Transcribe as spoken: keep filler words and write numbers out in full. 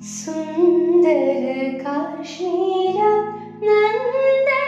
Sundar Kashmira Nanda